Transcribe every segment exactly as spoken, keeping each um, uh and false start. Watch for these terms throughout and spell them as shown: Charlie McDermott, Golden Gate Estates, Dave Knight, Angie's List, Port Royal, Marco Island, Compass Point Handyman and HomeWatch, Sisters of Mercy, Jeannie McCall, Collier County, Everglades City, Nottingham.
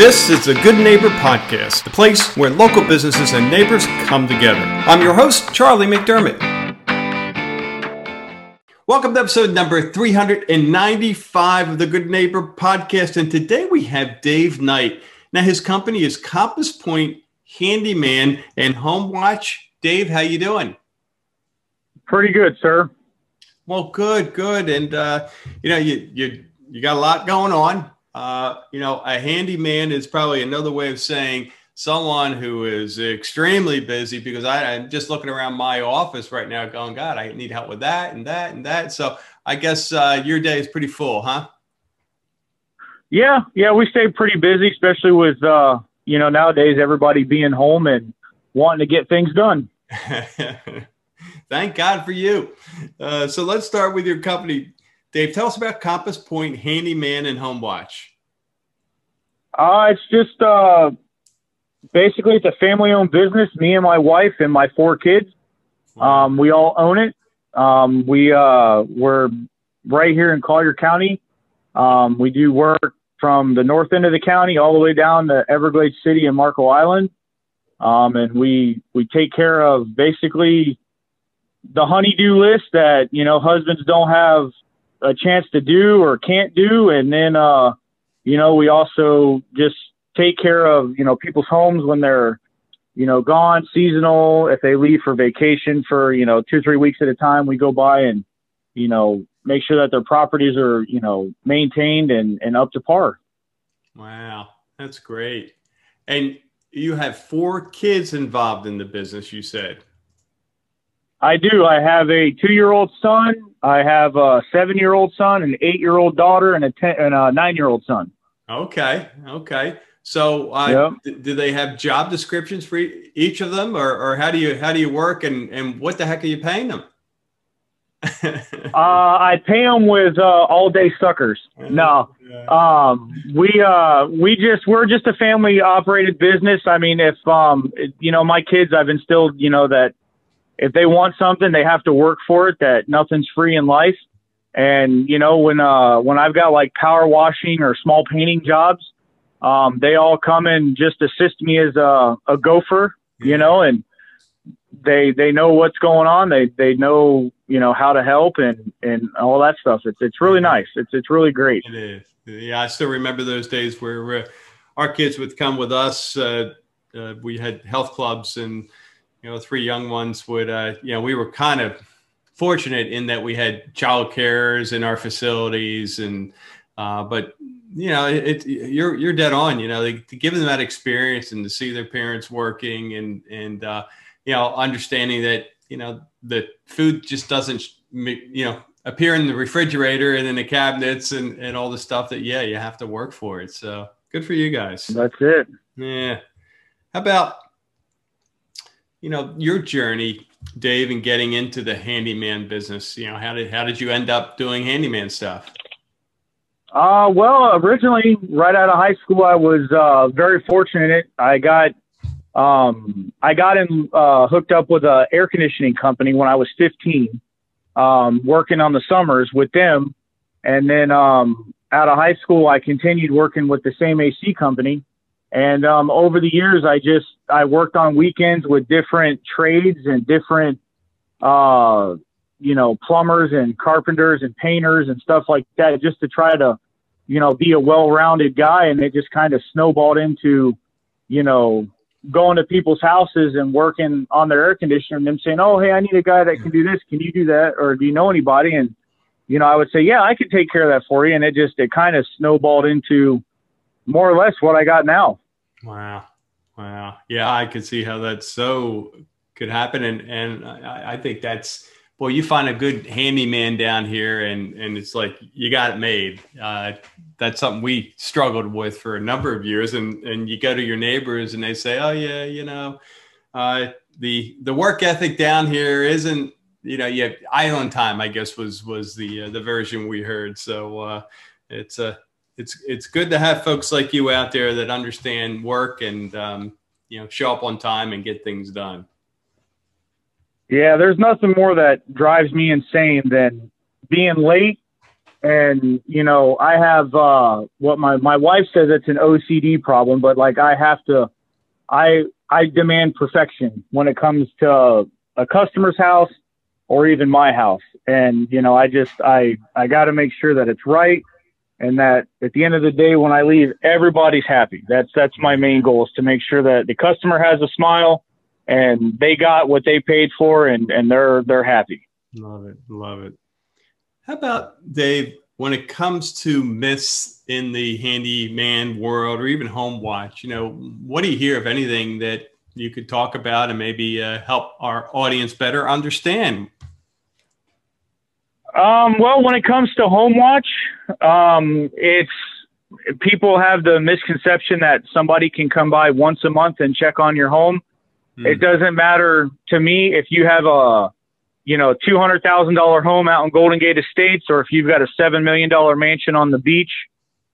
This is the Good Neighbor Podcast, the place where local businesses and neighbors come together. I'm your host, Charlie McDermott. Welcome to episode number three hundred ninety-five of the Good Neighbor Podcast, and today we have Dave Knight. Now, his company is Compass Point Handyman and HomeWatch. Dave, how you doing? Pretty good, sir. Well, good, good. And, uh, you know, you, you, you got a lot going on. Uh, you know, a handyman is probably another way of saying someone who is extremely busy, because I, I'm just looking around my office right now going, God, I need help with that and that and that. So I guess uh, your day is pretty full, huh? Yeah. Yeah. We stay pretty busy, especially with, uh, you know, nowadays everybody being home and wanting to get things done. Thank God for you. Uh, so let's start with your company. Dave, tell us about Compass Point Handyman and HomeWatch. Uh, it's just uh, basically it's a family-owned business. Me and my wife and my four kids, um, we all own it. Um, we uh, we're right here in Collier County. Um, we do work from the north end of the county all the way down to Everglades City and Marco Island, um, and we we take care of basically the honey-do list that you know husbands don't have a chance to do or can't do. And then, uh, you know, we also just take care of, you know, people's homes when they're, you know, gone seasonal, if they leave for vacation for, you know, two, three weeks at a time, we go by and, you know, make sure that their properties are, you know, maintained and, and up to par. Wow. That's great. And you have four kids involved in the business, you said. I do. I have a two-year-old son. I have a seven-year-old son, an eight-year-old daughter, and a ten and a nine-year-old son. Okay. Okay. So, uh, yep. th- do they have job descriptions for e- each of them, or, or how do you how do you work, and, and what the heck are you paying them? uh, I pay them with uh, all-day suckers. No, um, we uh, we just we're just a family-operated business. I mean, if um, you know, my kids, I've instilled you know that. If they want something, they have to work for it, that nothing's free in life. And, you know, when uh, when I've got like power washing or small painting jobs, um, they all come and just assist me as a, a gopher, you know, and they they know what's going on. They they know, you know, how to help and, and all that stuff. It's it's really nice. It's it's really great. It is. Yeah, I still remember those days where uh, our kids would come with us. Uh, uh, we had health clubs, and you know, three young ones would, uh, you know, we were kind of fortunate in that we had child carers in our facilities. And, uh, but, you know, it, it, you're you're dead on, you know, they, to give them that experience and to see their parents working and, and uh, you know, understanding that, you know, the food just doesn't, you know, appear in the refrigerator and in the cabinets and, and all the stuff that, yeah, you have to work for it. So good for you guys. That's it. Yeah. How about, you know, your journey, Dave, and getting into the handyman business? You know, how did how did you end up doing handyman stuff? Uh, well, originally, right out of high school, I was uh, very fortunate. I got um, I got in, uh, hooked up with an air conditioning company when I was fifteen, um, working on the summers with them. And then um, out of high school, I continued working with the same A C company. And um, over the years, I just I worked on weekends with different trades and different, uh, you know, plumbers and carpenters and painters and stuff like that, just to try to, you know, be a well-rounded guy. And it just kind of snowballed into, you know, going to people's houses and working on their air conditioner and them saying, oh, hey, I need a guy that can do this. Can you do that? Or do you know anybody? And, you know, I would say, yeah, I could take care of that for you. And it just it kind of snowballed into more or less what I got now. Wow. Wow. Yeah, I could see how that so could happen. And and I, I think that's, boy, you find a good handyman down here and, and it's like, you got it made. Uh, that's something we struggled with for a number of years. And, and you go to your neighbors and they say, oh yeah, you know, uh, the, the work ethic down here isn't, you know, yeah, island time, I guess was, was the, uh, the version we heard. So uh, it's a, uh, It's it's good to have folks like you out there that understand work and, um, you know, show up on time and get things done. Yeah, there's nothing more that drives me insane than being late And, you know, I have uh, what my, my wife says it's an O C D problem, but like I have to, I I demand perfection when it comes to a customer's house or even my house. And, you know, I just, I, I got to make sure that it's right. And that at the end of the day, when I leave, everybody's happy. That's, that's my main goal, is to make sure that the customer has a smile and they got what they paid for, and, and they're, they're happy. Love it. Love it. How about, Dave, when it comes to myths in the handyman world or even home watch, you know, what do you hear, if anything, that you could talk about and maybe uh, help our audience better understand? Um, well, when it comes to home watch, um, it's people have the misconception that somebody can come by once a month and check on your home. Mm. It doesn't matter to me if you have a, you know, two hundred thousand dollars home out in Golden Gate Estates, or if you've got a seven million dollars mansion on the beach.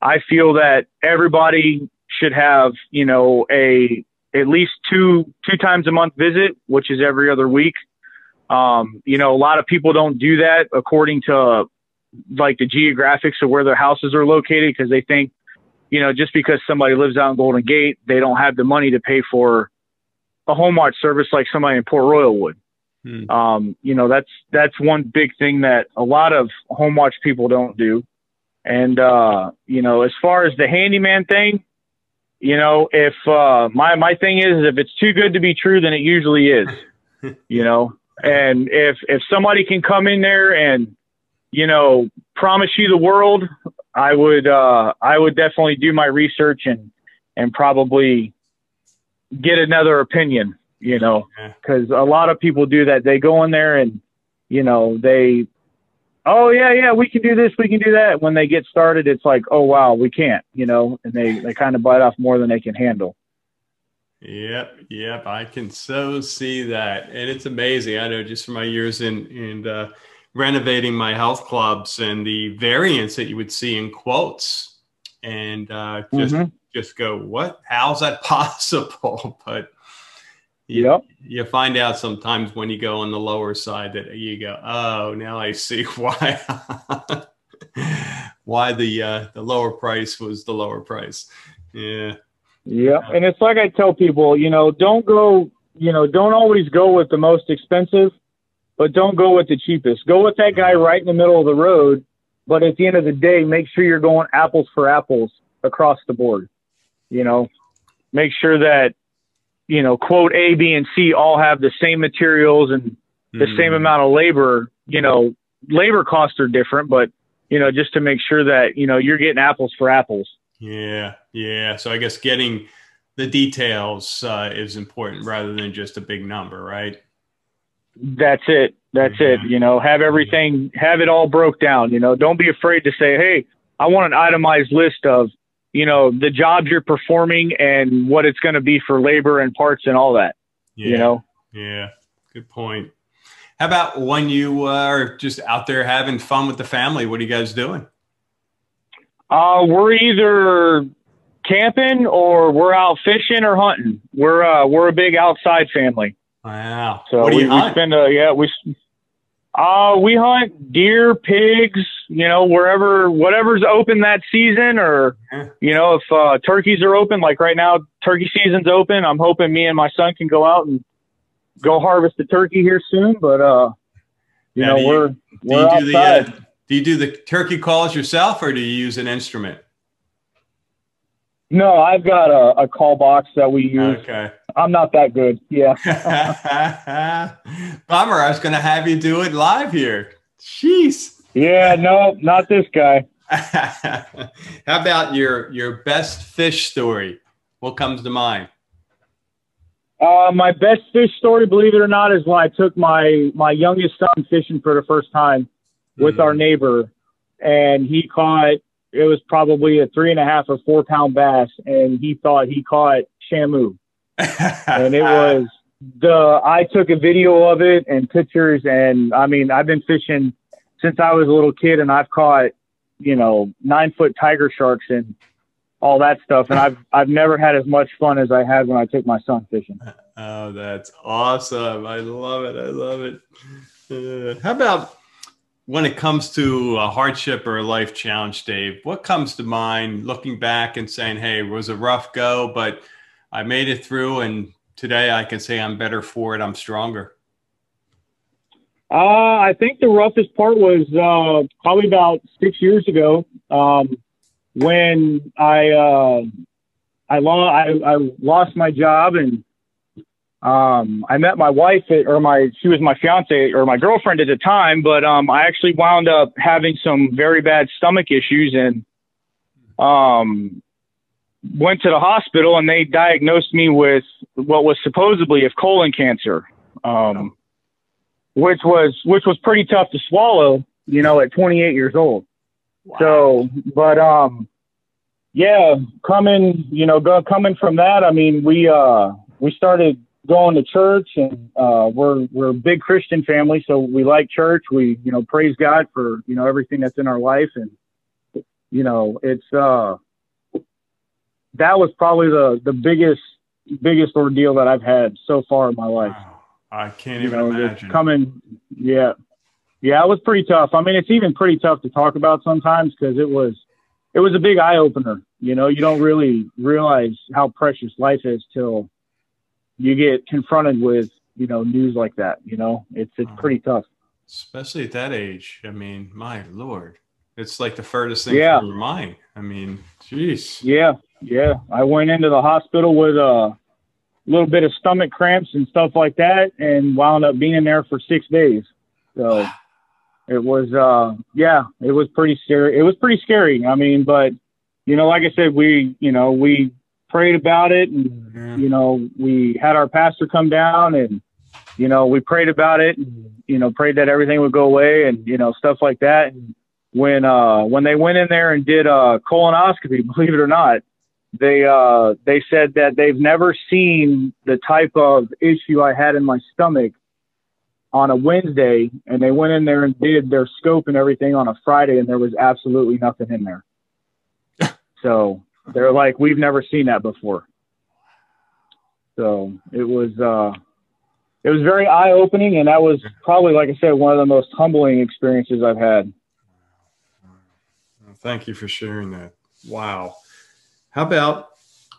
I feel that everybody should have, you know, a, at least two, two times a month visit, which is every other week. Um, you know, a lot of people don't do that according to uh, like the geographics of where their houses are located, because they think, you know, just because somebody lives out in Golden Gate, they don't have the money to pay for a home watch service like somebody in Port Royal would. Hmm. Um, you know, that's, that's one big thing that a lot of home watch people don't do. And, uh, you know, as far as the handyman thing, you know, if, uh, my, my thing is, if it's too good to be true, then it usually is, you know. And if, if somebody can come in there and, you know, promise you the world, I would, uh, I would definitely do my research and, and probably get another opinion, you know, because a lot of people do that. They go in there and, you know, they, oh yeah, yeah, we can do this, we can do that. When they get started, it's like, oh wow, we can't, you know, and they, they kind of bite off more than they can handle. Yep. Yep. I can so see that. And it's amazing. I know, just from my years in, in uh, renovating my health clubs, and the variance that you would see in quotes, and uh, just, mm-hmm. just go, what, how's that possible? But you, yep. you find out sometimes when you go on the lower side that you go, oh, now I see why, why the, uh, the lower price was the lower price. Yeah. Yeah. And it's like I tell people, you know, don't go, you know, don't always go with the most expensive, but don't go with the cheapest. Go with that guy right in the middle of the road. But at the end of the day, make sure you're going apples for apples across the board. You know, make sure that, you know, quote A, B, and C all have the same materials and the mm. same amount of labor. You know, labor costs are different, but, you know, just to make sure that, you know, you're getting apples for apples. Yeah. Yeah. So I guess getting the details uh, is important rather than just a big number, right? That's it. That's yeah. it. You know, have everything, have it all broke down. You know, don't be afraid to say, hey, I want an itemized list of, you know, the jobs you're performing and what it's going to be for labor and parts and all that, yeah. you know? Yeah. Good point. How about when you are just out there having fun with the family? What are you guys doing? Uh, we're either camping or we're out fishing or hunting. We're, uh, we're a big outside family. Wow. So what do you we, hunt? we spend a, yeah, we, uh, we hunt deer, pigs, you know, wherever, whatever's open that season, or, you know, if, uh, turkeys are open, like right now, turkey season's open. I'm hoping me and my son can go out and go harvest the turkey here soon. But, uh, you now know, do you, we're, do we're you outside. Do the, uh, Do you do the turkey calls yourself, or do you use an instrument? No, I've got a, a call box that we use. Okay. I'm not that good. Yeah. Bummer. I was going to have you do it live here. Jeez. Yeah, no, not this guy. How about your, your best fish story? What comes to mind? Uh, my best fish story, believe it or not, is when I took my, my youngest son fishing for the first time with our neighbor, and he caught, it was probably a three and a half or four pound bass, and he thought he caught shamu. And it was the, I took a video of it and pictures, and I mean, I've been fishing since I was a little kid, and I've caught, you know, nine foot tiger sharks and all that stuff. And I've, I've never had as much fun as I had when I took my son fishing. Oh, that's awesome. I love it. I love it. Uh, how about, when it comes to a hardship or a life challenge, Dave, what comes to mind looking back and saying, hey, it was a rough go, but I made it through, and today I can say I'm better for it, I'm stronger? Uh, I think the roughest part was uh, probably about six years ago um, when I uh, I, lo- I I lost my job, and um, I met my wife at, or my she was my fiance or my girlfriend at the time, but um, I actually wound up having some very bad stomach issues, and um, went to the hospital, and they diagnosed me with what was supposedly of colon cancer. Um, Which was which was pretty tough to swallow, you know, at twenty-eight years old. Wow. So, but um, yeah, coming, you know, go, coming from that, I mean, we uh, we started going to church, and uh, we're we're a big Christian family, so we like church. We, you know, praise God for, you know, everything that's in our life, and you know, it's uh, that was probably the the biggest biggest ordeal that I've had so far in my life. Wow. I can't even you know, imagine. Coming, yeah. Yeah, it was pretty tough. I mean, it's even pretty tough to talk about sometimes, because it was it was a big eye-opener. You know, you don't really realize how precious life is till you get confronted with, you know, news like that, you know? It's it's pretty tough. Especially at that age. I mean, my Lord. It's like the furthest thing yeah. from your mind. I mean, geez. Yeah, yeah. I went into the hospital with a... Uh, little bit of stomach cramps and stuff like that, and wound up being in there for six days. So it was, uh, yeah, it was pretty scary. It was pretty scary. I mean, but you know, like I said, we, you know, we prayed about it, and yeah. you know, we had our pastor come down, and you know, we prayed about it, and you know, prayed that everything would go away, and you know, stuff like that. And when uh, when they went in there and did a colonoscopy, believe it or not, They uh, they said that they've never seen the type of issue I had in my stomach on a Wednesday, and they went in there and did their scope and everything on a Friday, and there was absolutely nothing in there. So they're like, we've never seen that before. So it was uh, it was very eye-opening, and that was probably, like I said, one of the most humbling experiences I've had. Well, thank you for sharing that. Wow. How about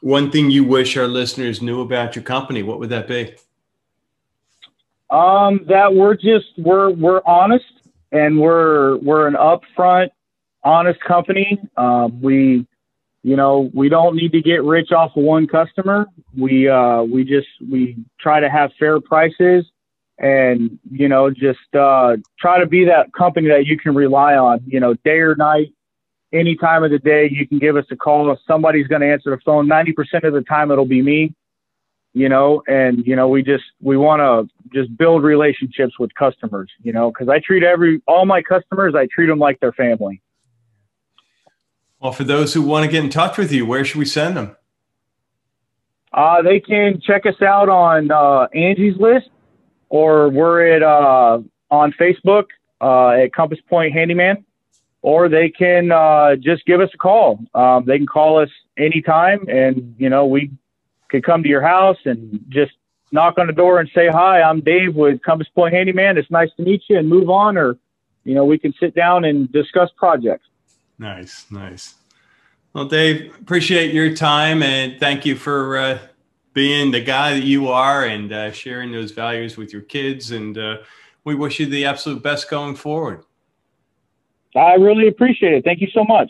one thing you wish our listeners knew about your company? What would that be? Um, that we're just, we're, we're honest, and we're, we're an upfront, honest company. Um, we, you know, we don't need to get rich off of one customer. We, uh, we just, we try to have fair prices, and, you know, just, uh, try to be that company that you can rely on, you know, day or night. Any time of the day, you can give us a call. Somebody's going to answer the phone. ninety percent of the time, it'll be me, you know, and, you know, we just, we want to just build relationships with customers, you know, because I treat every, all my customers, I treat them like their family. Well, for those who want to get in touch with you, where should we send them? Uh, they can check us out on uh, Angie's List, or we're at, uh, on Facebook uh, at Compass Point Handyman. Or they can uh, just give us a call. Um, they can call us anytime, and, you know, we could come to your house and just knock on the door and say, hi, I'm Dave with Compass Point Handyman. It's nice to meet you, and move on. Or, you know, we can sit down and discuss projects. Nice, nice. Well, Dave, appreciate your time, and thank you for uh, being the guy that you are, and uh, sharing those values with your kids. And uh, we wish you the absolute best going forward. I really appreciate it. Thank you so much.